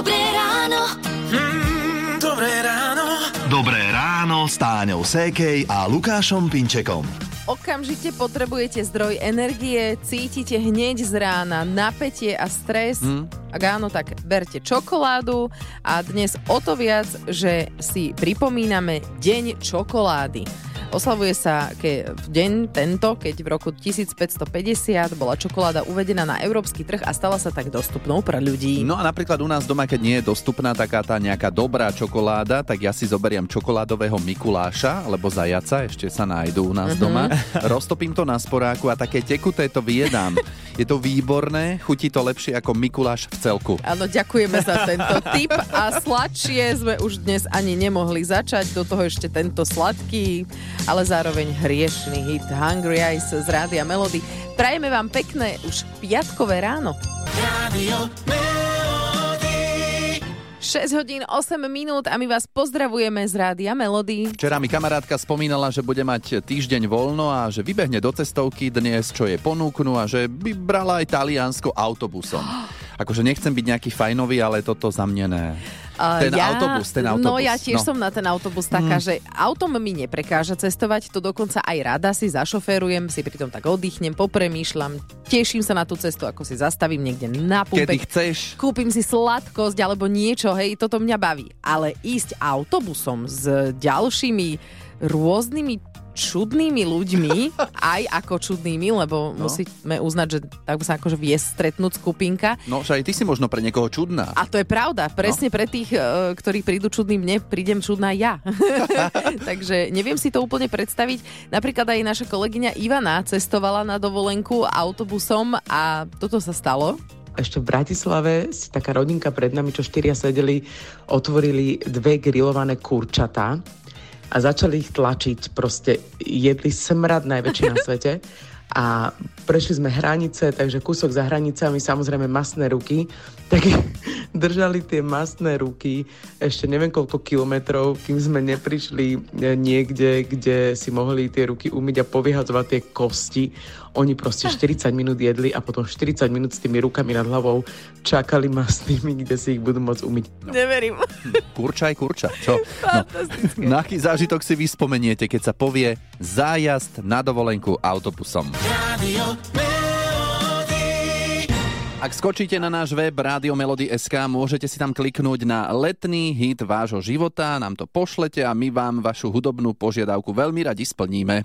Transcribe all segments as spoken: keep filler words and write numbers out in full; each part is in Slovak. Dobré ráno. Mm, dobré ráno. Dobré ráno s Táňou Sekej a Lukášom Pinčekom. Okamžite potrebujete zdroj energie, cítite hneď z rána napätie a stres. Mm. Ak áno, tak berte čokoládu a dnes o to viac, že si pripomíname Deň čokolády. Oslavuje sa ke, v deň tento, keď v roku tisícpäťstopäťdesiat bola čokoláda uvedená na európsky trh a stala sa tak dostupnou pre ľudí. No a napríklad u nás doma, keď nie je dostupná taká tá nejaká dobrá čokoláda, tak ja si zoberiem čokoládového Mikuláša alebo zajaca, ešte sa nájdú u nás mm-hmm. doma. Roztopím to na sporáku a také tekuté to vyjedám. Je to výborné, chutí to lepšie ako Mikuláš v celku. Áno, ďakujeme za tento tip a sladšie sme už dnes ani nemohli začať, do toho ešte tento sladký, ale zároveň hriešný hit Hungry Eyes z Rádia Melody. Prajeme vám pekné už piatkové ráno. Rádio Melody. šesť hodín osem minút a my vás pozdravujeme z Rádia Melody. Včera mi kamarátka spomínala, že bude mať týždeň voľno a že vybehne do cestovky dnes, čo je ponúknu a že by brala aj Taliansko autobusom. Akože nechcem byť nejaký fajnový, ale toto za mne ne. Ten ja, autobus, ten autobus. No ja tiež no. som na ten autobus taká, mm. že autom mi neprekáža cestovať, to dokonca aj rada si zašoferujem, si pritom tak oddychnem, popremýšľam, teším sa na tú cestu, ako si zastavím niekde na púpe. Kedy chceš. Kúpim si sladkosť alebo niečo, hej, toto mňa baví. Ale ísť autobusom s ďalšími rôznymi čudnými ľuďmi, aj ako čudnými, lebo no. musíme uznať, že tak sa akože vie stretnúť skupinka. No, že aj ty si možno pre niekoho čudná. A to je pravda. Presne no. pre tých, ktorí prídu čudný mne, prídem čudná ja. Takže neviem si to úplne predstaviť. Napríklad aj naša kolegyňa Ivana cestovala na dovolenku autobusom a toto sa stalo. Ešte v Bratislave si taká rodinka pred nami, čo štyria sedeli, otvorili dve grillované kurčatá a začali ich tlačiť, proste jedli smrad najväčší na svete a prešli sme hranice, takže kúsok za hranicami, samozrejme masné ruky, tak držali tie masné ruky ešte neviem koľko kilometrov, kým sme neprišli niekde, kde si mohli tie ruky umyť a povyhadzovať tie kosti. Oni proste štyridsať minút jedli a potom štyridsať minút s tými rukami nad hlavou čakali masnými, kde si ich budú môcť umyť. No. Neverím. Kurčaj, kurča. Čo? Fantastické. No. Na aký zážitok si vyspomeniete, keď sa povie zájazd na dovolenku autobusom? Ak skočíte na náš web rádio melody bodka es ká, môžete si tam kliknúť na letný hit vášho života, nám to pošlete a my vám vašu hudobnú požiadavku veľmi radi splníme.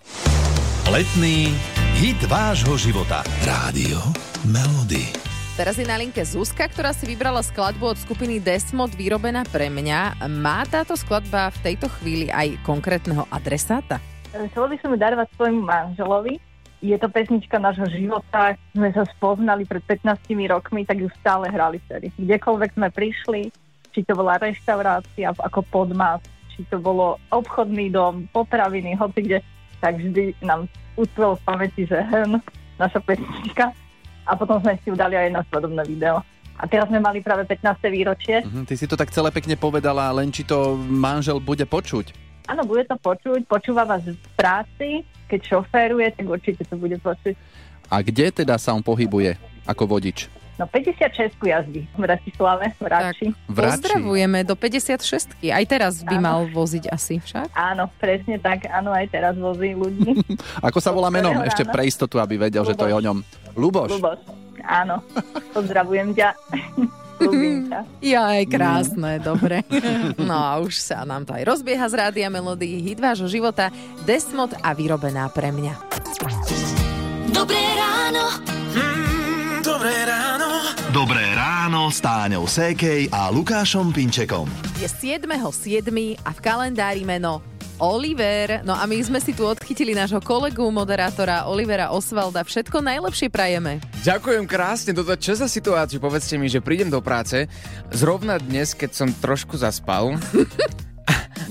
Letný hit vášho života. Rádio Melody. Teraz je na linke Zuzka, ktorá si vybrala skladbu od skupiny Desmod Vyrobená pre mňa. Má táto skladba v tejto chvíli aj konkrétneho adresáta? Chcela by som ju darovať svojmu manželovi. Je to pesnička nášho života, sme sa spoznali pred pätnástimi rokmi, tak ju stále hrali vtedy. Kdekoľvek sme prišli, či to bola reštaurácia ako podmas, či to bolo obchodný dom, potraviny, hocikde, tak vždy nám utkvelo v pamäti, že hrn, naša pesnička. A potom sme si ju dali aj na svadobné video. A teraz sme mali práve pätnáste výročie. Mm-hmm, ty si to tak celé pekne povedala, len či to manžel bude počuť? Áno, bude to počuť, počúva vás v práci, keď šoféruje, tak určite to bude počuť. A kde teda sa on pohybuje ako vodič? No päťdesiatšesť jazdí v Bratislave, v Rači. Pozdravujeme do päťdesiatšesť. Aj teraz by áno. mal voziť asi však? Áno, presne tak, áno, aj teraz vozí ľudí. Ako sa volá menom? Ešte pre istotu, aby vedel, Luboš. Že to je o ňom. Luboš. Luboš, áno. Pozdravujem ťa. Ja aj krásne, mm. dobre. No a už sa nám to aj rozbieha z Rádia Melody. Hit vášho života, Desmod a Vyrobená pre mňa. Dobré ráno. Mm, dobré ráno. Dobré ráno s Táňou Sekej a Lukášom Pinčekom. Je siedmeho siedmeho a v kalendári meno Oliver. No a my sme si tu odchytili nášho kolegu, moderátora Olivera Osvalda. Všetko najlepšie prajeme. Ďakujem krásne. Toto je čestná situácia. Povedzte mi, že prídem do práce. Zrovna dnes, keď som trošku zaspal.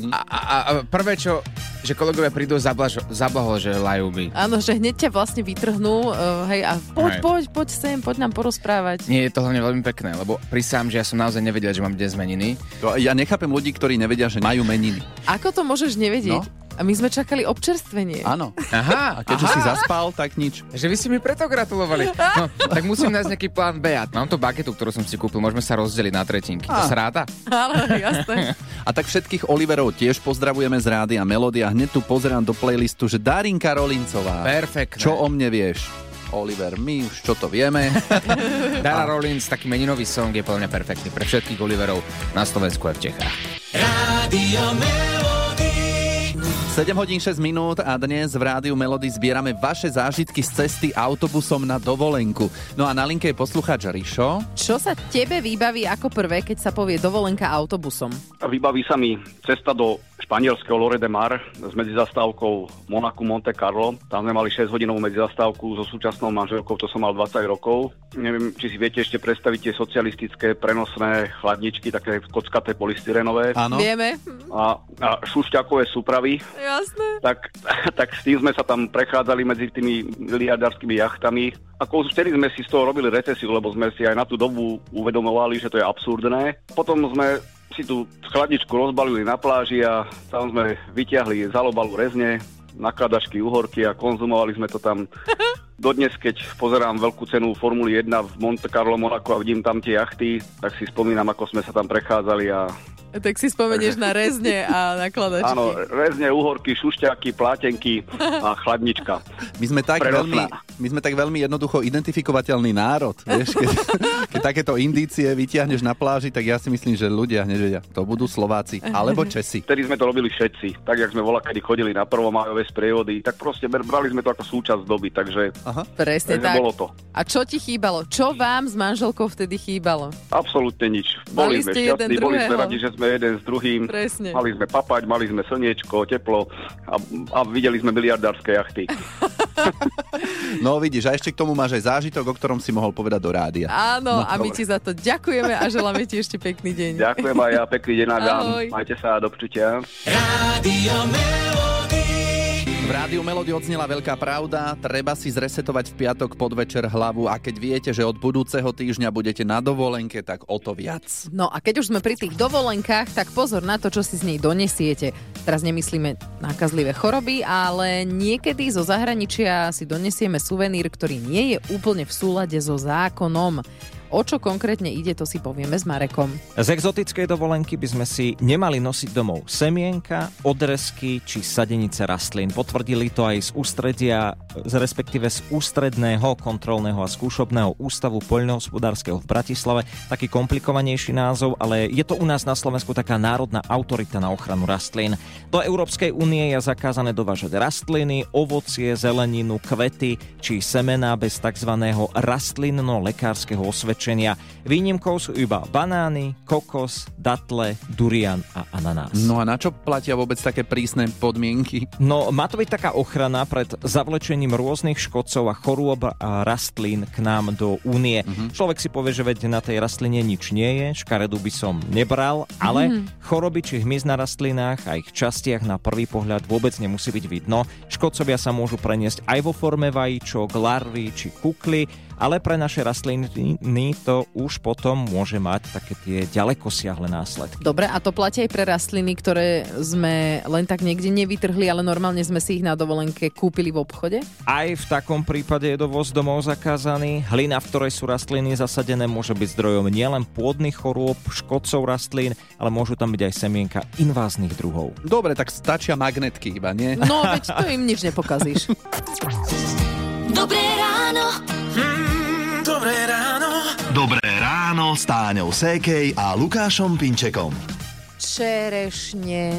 a, a, a prvé, čo... že kolegovia prídu zablaž- zablahoželajú mi. Áno, že hneď ťa vlastne vytrhnú uh, hej, a poď, hej. poď, poď sem, poď nám porozprávať. Nie, je to hlavne veľmi pekné, lebo prisám, že ja som naozaj nevedel, že mám dnes meniny. Ja nechápem ľudí, ktorí nevedia, že majú meniny. Ako to môžeš nevedieť? No? A my sme čakali občerstvenie. Áno. Aha, a keďže aha. si zaspal, tak nič. Že vy si mi preto gratulovali. No, tak musím nájsť nejaký plán B. Mám tu baketu, ktorú som si kúpil, môžeme sa rozdeliť na tretinky. A. To sa ráda? Áno, jasné. A tak všetkých Oliverov tiež pozdravujeme z Rádia Melody a hneď tu pozerám do playlistu, že Darinka Rolincová. Perfektne. Čo o mne vieš? Oliver, my už čo to vieme. Dara Rollins, taký meninový song je plne perfektný pre všetkých Oliverov na Slovensku a v Čechách. Rádio Melody. sedem hodín šesť minút a dnes v Rádiu Melody zbierame vaše zážitky z cesty autobusom na dovolenku. No a na linke je poslucháč Rišo. Čo sa tebe vybaví ako prvé, keď sa povie dovolenka autobusom? Vybaví sa mi cesta do španielského Loret de Mar s medzizastávkou Monaku Monte Carlo. Tam sme mali šesťhodinovú medzizastávku so súčasnou manželkou, to som mal dvadsať rokov. Neviem, či si viete ešte predstaviť tie socialistické prenosné chladničky, také kockaté polystyrenové. Áno. Vieme. A, a šušťakové súpravy. Jasné. Tak, tak s tým sme sa tam prechádzali medzi tými miliardárskymi jachtami. Ako vtedy sme si z toho robili recesiu, lebo sme si aj na tú dobu uvedomovali, že to je absurdné. Potom sme si tú chladničku rozbalili na pláži a tam sme vyťahli z halobalu rezne, nakladačky, uhorky a konzumovali sme to tam. Dodnes, keď pozerám veľkú cenu Formuly jedna v Monte Carlo, Monaku a vidím tam tie jachty, tak si spomínam, ako sme sa tam prechádzali a tak si spomenieš na rezne a nakladačky. Áno, rezne, uhorky, šušťáky, plátenky a chladnička. My sme tak, veľmi, my sme tak veľmi jednoducho identifikovateľný národ. Vieš, keď, keď takéto indície vytiahneš na pláži, tak ja si myslím, že ľudia hneď vedia, to budú Slováci alebo Česi. Vtedy sme to robili všetci. Tak, jak sme volakedy chodili na prvomájové sprievody, tak proste brali sme to ako súčasť doby. Takže aha. Presne tak. Bolo to. A čo ti chýbalo? Čo vám s manželkou vtedy chýbalo? Absolútne nič. Boli sme šťastní, boli sme radi, že sme jeden s druhým. Presne. Mali sme papať, mali sme slniečko, teplo a, a videli sme miliardárske jachty. No vidíš, a ešte k tomu máš aj zážitok, o ktorom si mohol povedať do rádia. Áno, no, a my dobre. Ti za to ďakujeme a želáme ti ešte pekný deň. Ďakujem aj ja, pekný deň a vám. Majte sa a do počutia. Rádio Melody. V Rádiu Melody odznela veľká pravda, treba si zresetovať v piatok podvečer hlavu a keď viete, že od budúceho týždňa budete na dovolenke, tak o to viac. No a keď už sme pri tých dovolenkách, tak pozor na to, čo si z nej donesiete. Teraz nemyslíme nákazlivé choroby, ale niekedy zo zahraničia si donesieme suvenír, ktorý nie je úplne v súlade so zákonom. O čo konkrétne ide, to si povieme s Marekom. Z exotickej dovolenky by sme si nemali nosiť domov semienka, odrezky či sadenice rastlín. Potvrdili to aj z ústredia, respektíve z ústredného kontrolného a skúšobného ústavu poľnohospodárskeho v Bratislave. Taký komplikovanejší názov, ale je to u nás na Slovensku taká národná autorita na ochranu rastlín. Do Európskej únie je zakázané dovážať rastliny, ovocie, zeleninu, kvety či semená bez tzv. Rastlinno-lekárskeho osvedčenia. Výnimkou sú iba banány, kokos, datle, durian a ananás. No a na čo platia vôbec také prísne podmienky? No má to byť taká ochrana pred zavlečením rôznych škodcov a chorôb a rastlín k nám do únie. Mm-hmm. Človek si povie, že veď na tej rastline nič nie je, škaredu by som nebral, ale mm-hmm. choroby či hmyz na rastlinách a ich častiach na prvý pohľad vôbec nemusí byť vidno. Škodcovia sa môžu preniesť aj vo forme vajíčok, larvy či kukly, ale pre naše rastliny to už potom môže mať také tie ďalekosiahle následky. Dobre, a to platí aj pre rastliny, ktoré sme len tak niekde nevytrhli, ale normálne sme si ich na dovolenke kúpili v obchode? Aj v takom prípade je dovoz domov zakázaný. Hlina, v ktorej sú rastliny zasadené, môže byť zdrojom nielen pôdnych chorôb, škodcov rastlín, ale môžu tam byť aj semienka inváznych druhov. Dobre, tak stačia magnetky iba, nie? No, veď to im nič nepokazíš. Dobré ráno. Mm, dobré ráno. Dobré ráno s Táňou Sekej a Lukášom Pinčekom. Čerešne,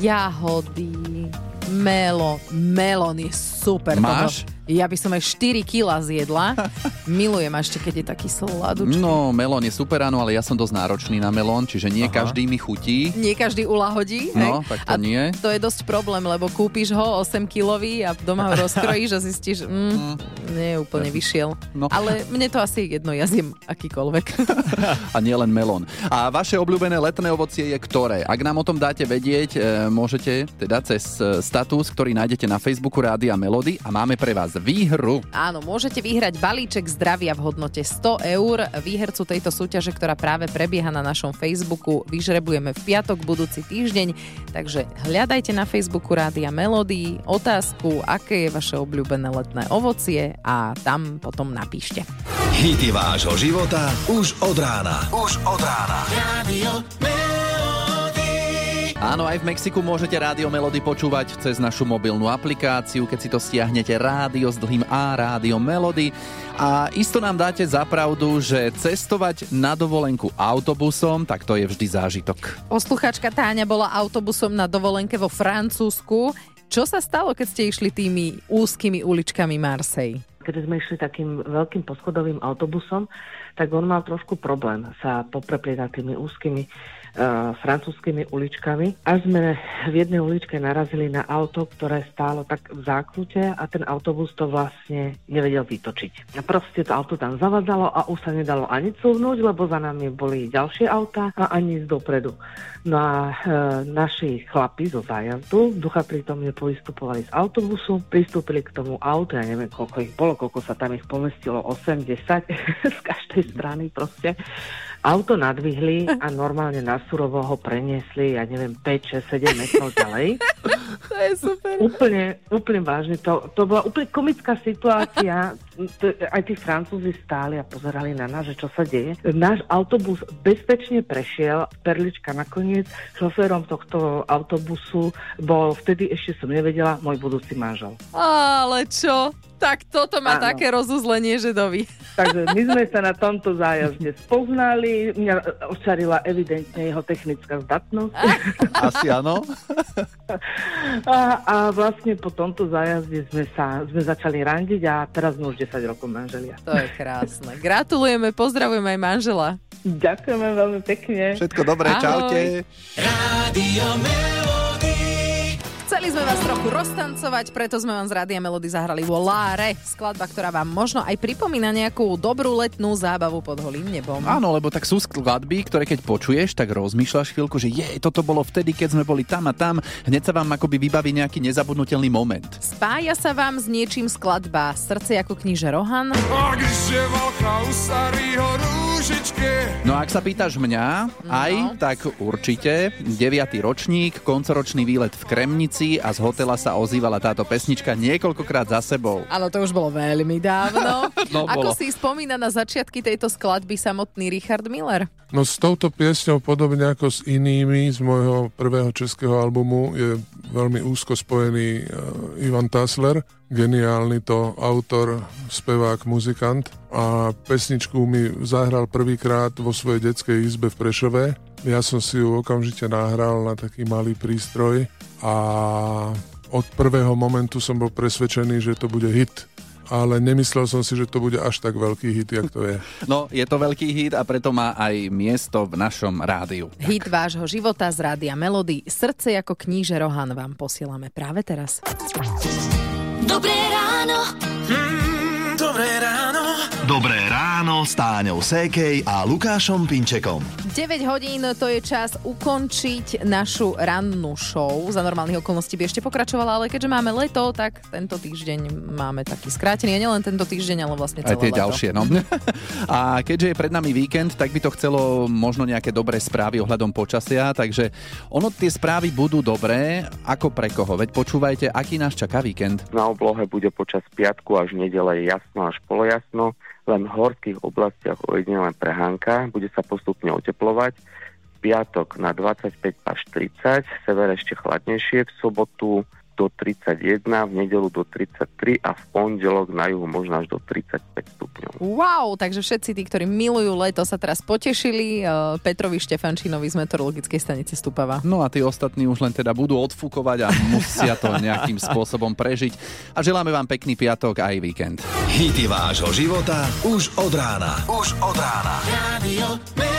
jahody, melón. Melón je super. Máš? Toto. Ja by som aj štyri kilá zjedla. Milujem ešte, keď je taký sladučký. No, melón je super, áno, ale ja som dosť náročný na melón, čiže nie Aha. každý mi chutí. Nie každý uľahodí. No, hej? Tak to a nie. To je dosť problém, lebo kúpiš ho osem kilový a doma ho rozkrojíš a zistíš, mm, nie, úplne vyšiel. No. Ale mne to asi jedno, ja zjem akýkoľvek. A nie len melón. A vaše obľúbené letné ovocie je ktoré? Ak nám o tom dáte vedieť, môžete teda cez status, ktorý nájdete na Facebooku Rádia Melody a máme pre vás výhru. Áno, môžete vyhrať balíček zdravia v hodnote sto eur. Výhercu tejto súťaže, ktorá práve prebieha na našom Facebooku, vyžrebujeme v piatok budúci týždeň. Takže hľadajte na Facebooku Rádia Melody otázku, aké je vaše obľúbené letné ovocie, a tam potom napíšte. Hity vášho života už od rána. Už od rána. Rádio Melody. Áno, aj v Mexiku môžete Rádio Melody počúvať cez našu mobilnú aplikáciu, keď si to stiahnete Rádio s dlhým A, Rádio Melody. A isto nám dáte za pravdu, že cestovať na dovolenku autobusom, tak to je vždy zážitok. Poslucháčka Táňa bola autobusom na dovolenke vo Francúzsku. Čo sa stalo, keď ste išli tými úzkými uličkami Marseille? Keď sme išli takým veľkým poschodovým autobusom, tak on mal trošku problém sa popreplietať tými úzkými e, francúzskými uličkami. Až sme v jednej uličke narazili na auto, ktoré stálo tak v zákrute a ten autobus to vlastne nevedel vytočiť. A proste to auto tam zavadzalo a už sa nedalo ani cúvnuť, lebo za nami boli ďalšie autá a ani ísť dopredu. No a e, naši chlapi zo zájazdu, ducha prítomne povystupovali z autobusu, pristúpili k tomu autu, ja neviem, koľko ich bolo, koľko sa tam ich pomestilo, osem, desať z každej strany proste. Auto nadvihli a normálne na surovo ho preniesli, ja neviem, päť, šesť, sedem metrov ďalej. To je super. Úplne, úplne vážne. To, to bola úplne komická situácia. Aj tí Francúzi stáli a pozerali na nás, že čo sa deje. Náš autobus bezpečne prešiel. Perlička nakoniec. Šoférom tohto autobusu bol, vtedy ešte som nevedela, môj budúci manžel. Ale čo? Tak toto má Áno. také rozuzlenie, že doví. Takže my sme sa na tomto zájazde spoznali. Mňa očarila evidentne jeho technická zdatnosť. Asi áno. A, a vlastne po tomto zájazde sme sa sme začali randiť a teraz sme už desať rokov manželia. To je krásne. Gratulujeme, pozdravujeme aj manžela. Ďakujeme veľmi pekne. Všetko dobré, ahoj. Čaute. Rádio Melody. Chceli sme vás trochu roztancovať, preto sme vám z Rádia Melody zahrali Voláre, skladba, ktorá vám možno aj pripomína nejakú dobrú letnú zábavu pod holým nebom. Áno, lebo tak sú skladby, ktoré keď počuješ, tak rozmýšľaš chvíľku, že je, toto bolo vtedy, keď sme boli tam a tam, hneď sa vám akoby vybaví nejaký nezabudnutelný moment. Spája sa vám s niečím skladba Srdce ako kníže Rohan. No a ak sa pýtaš mňa, no. aj tak určite deviaty ročník, koncoročný výlet v Kremnici, a z hotela sa ozývala táto pesnička niekoľkokrát za sebou. Áno, to už bolo veľmi dávno. No, ako bolo. Si spomína na začiatky tejto skladby samotný Richard Miller? No s touto piesňou, podobne ako s inými z môjho prvého českého albumu, je veľmi úzko spojený uh, Ivan Tasler, geniálny to autor, spevák, muzikant. A pesničku mi zahral prvýkrát vo svojej detskej izbe v Prešove. Ja som si ju okamžite nahral na taký malý prístroj a od prvého momentu som bol presvedčený, že to bude hit. Ale nemyslel som si, že to bude až tak veľký hit, jak to je. No, je to veľký hit a preto má aj miesto v našom rádiu. Tak. Hit vášho života z Rádia Melody. Srdce ako kníže Rohan vám posielame práve teraz. Dobré ráno. Mm, dobré ráno. Dobré ráno s Táňou Sekej a Lukášom Pinčekom. deväť hodín, to je čas ukončiť našu rannú show. Za normálnych okolností by ešte pokračovala, ale keďže máme leto, tak tento týždeň máme taký skrátený. A nielen tento týždeň, ale vlastne celé leto. Aj tie leto. Ďalšie, no. A keďže je pred nami víkend, tak by to chcelo možno nejaké dobré správy ohľadom počasia, takže ono tie správy budú dobré. Ako pre koho? Veď počúvajte, aký nás čaká víkend. Na oblohe bude počas piatku až nedele jasno až polojasno. Len v horských oblastiach ojedinelá prehánka, bude sa postupne oteplovať. V piatok na dvadsaťpäť až tridsať, v severe ešte chladnejšie, v sobotu do tridsaťjeden, v nedeľu do tridsaťtri a v pondelok na juhu možno až do tridsaťpäť stupňov. Wow, takže všetci tí, ktorí milujú leto, sa teraz potešili. Petrovi Štefančinovi z meteorologickej stanice Stupava. No a tí ostatní už len teda budú odfúkovať a musia to nejakým spôsobom prežiť. A želáme vám pekný piatok aj víkend. Hity vášho života už od rána. Už od rána. Radio